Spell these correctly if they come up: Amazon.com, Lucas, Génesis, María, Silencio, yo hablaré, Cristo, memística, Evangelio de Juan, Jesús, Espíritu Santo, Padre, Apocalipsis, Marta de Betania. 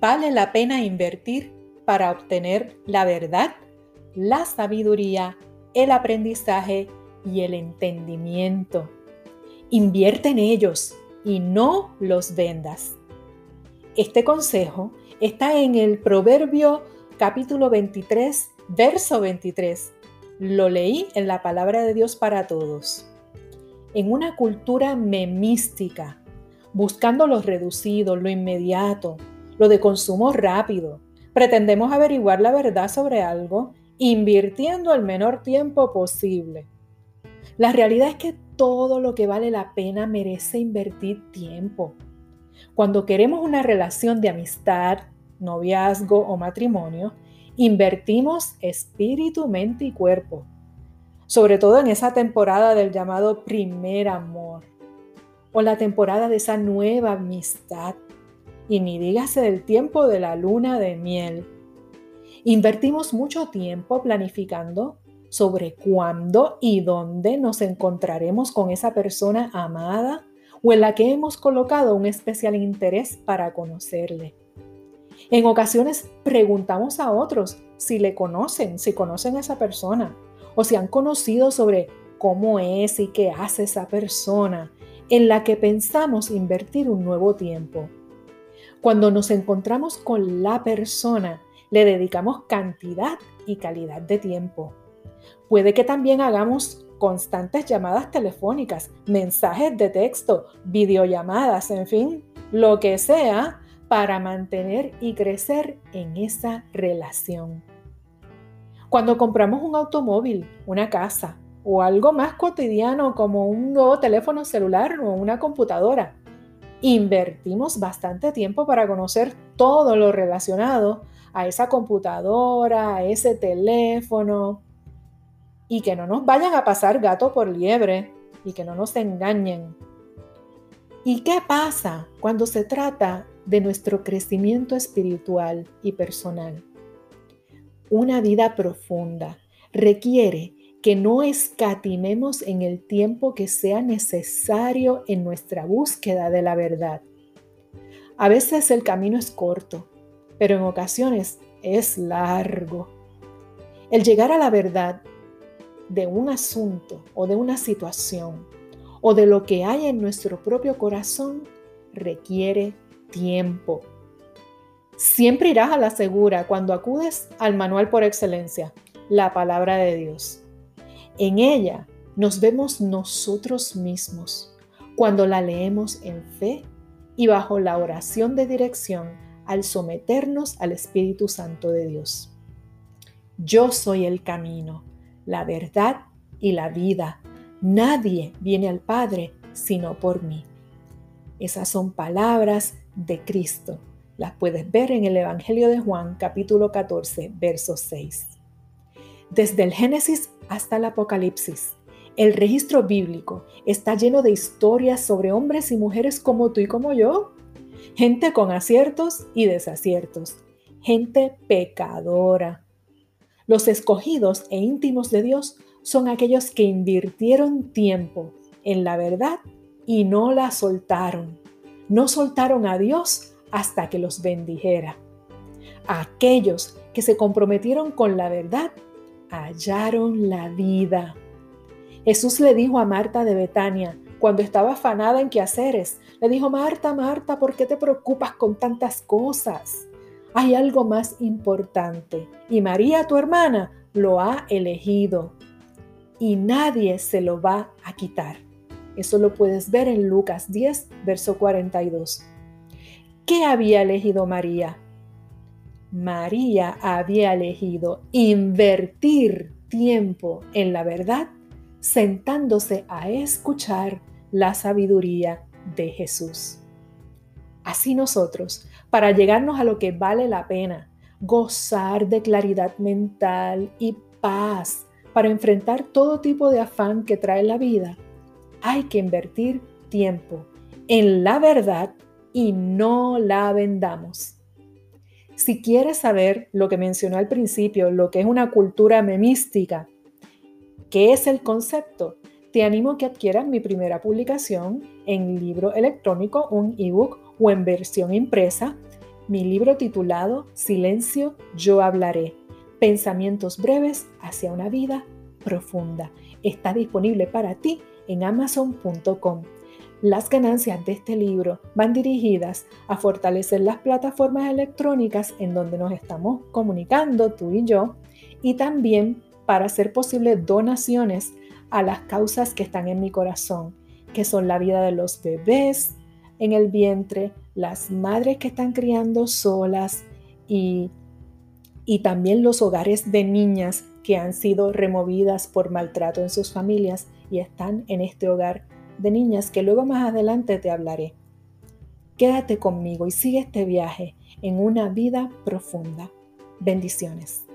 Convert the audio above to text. vale la pena invertir para obtener la verdad, la sabiduría, el aprendizaje y el entendimiento. Invierte en ellos y no los vendas. Este consejo está en el Proverbio capítulo 23, verso 23. Lo leí en la Palabra de Dios para Todos. En una cultura memística, buscando lo reducido, lo inmediato, lo de consumo rápido, pretendemos averiguar la verdad sobre algo invirtiendo el menor tiempo posible. La realidad es que todo lo que vale la pena merece invertir tiempo. Cuando queremos una relación de amistad, noviazgo o matrimonio, invertimos espíritu, mente y cuerpo, sobre todo en esa temporada del llamado primer amor o la temporada de esa nueva amistad, y ni dígase del tiempo de la luna de miel. Invertimos mucho tiempo planificando sobre cuándo y dónde nos encontraremos con esa persona amada o en la que hemos colocado un especial interés para conocerle. En ocasiones preguntamos a otros si le conocen, si conocen a esa persona, o si han conocido sobre cómo es y qué hace esa persona, en la que pensamos invertir un nuevo tiempo. Cuando nos encontramos con la persona, le dedicamos cantidad y calidad de tiempo. Puede que también hagamos constantes llamadas telefónicas, mensajes de texto, videollamadas, en fin, lo que sea, para mantener y crecer en esa relación. Cuando compramos un automóvil, una casa o algo más cotidiano como un nuevo teléfono celular o una computadora, invertimos bastante tiempo para conocer todo lo relacionado a esa computadora, a ese teléfono, y que no nos vayan a pasar gato por liebre y que no nos engañen. ¿Y qué pasa cuando se trata de nuestro crecimiento espiritual y personal? Una vida profunda requiere que no escatimemos en el tiempo que sea necesario en nuestra búsqueda de la verdad. A veces el camino es corto, pero en ocasiones es largo. El llegar a la verdad de un asunto o de una situación o de lo que hay en nuestro propio corazón requiere tiempo. Siempre irás a la segura cuando acudes al manual por excelencia, la palabra de Dios. En ella nos vemos nosotros mismos cuando la leemos en fe y bajo la oración de dirección al someternos al Espíritu Santo de Dios. Yo soy el camino, la verdad y la vida. Nadie viene al Padre sino por mí. Esas son palabras de Cristo. Las puedes ver en el Evangelio de Juan, capítulo 14, verso 6. Desde el Génesis hasta el Apocalipsis, el registro bíblico está lleno de historias sobre hombres y mujeres como tú y como yo. Gente con aciertos y desaciertos. Gente pecadora. Los escogidos e íntimos de Dios son aquellos que invirtieron tiempo en la verdad y no la soltaron. No soltaron a Dios hasta que los bendijera. Aquellos que se comprometieron con la verdad hallaron la vida. Jesús le dijo a Marta de Betania, cuando estaba afanada en quehaceres, le dijo: Marta, Marta, ¿por qué te preocupas con tantas cosas? Hay algo más importante, y María, tu hermana, lo ha elegido, y nadie se lo va a quitar. Eso lo puedes ver en Lucas 10, verso 42. ¿Qué había elegido María? María había elegido invertir tiempo en la verdad, sentándose a escuchar la sabiduría de Jesús. Así nosotros, para llegarnos a lo que vale la pena, gozar de claridad mental y paz para enfrentar todo tipo de afán que trae la vida, hay que invertir tiempo en la verdad y no la vendamos. Si quieres saber lo que mencioné al principio, lo que es una cultura memística, qué es el concepto, te animo a que adquieras mi primera publicación en libro electrónico, un ebook o en versión impresa mi libro titulado Silencio, yo hablaré. Pensamientos breves hacia una vida profunda. Está disponible para ti en Amazon.com. Las ganancias de este libro van dirigidas a fortalecer las plataformas electrónicas en donde nos estamos comunicando tú y yo, y también para hacer posibles donaciones a las causas que están en mi corazón, que son la vida de los bebés en el vientre, las madres que están criando solas y también los hogares de niñas que han sido removidas por maltrato en sus familias y están en este hogar de niñas que luego más adelante te hablaré. Quédate conmigo y sigue este viaje en una vida profunda. Bendiciones.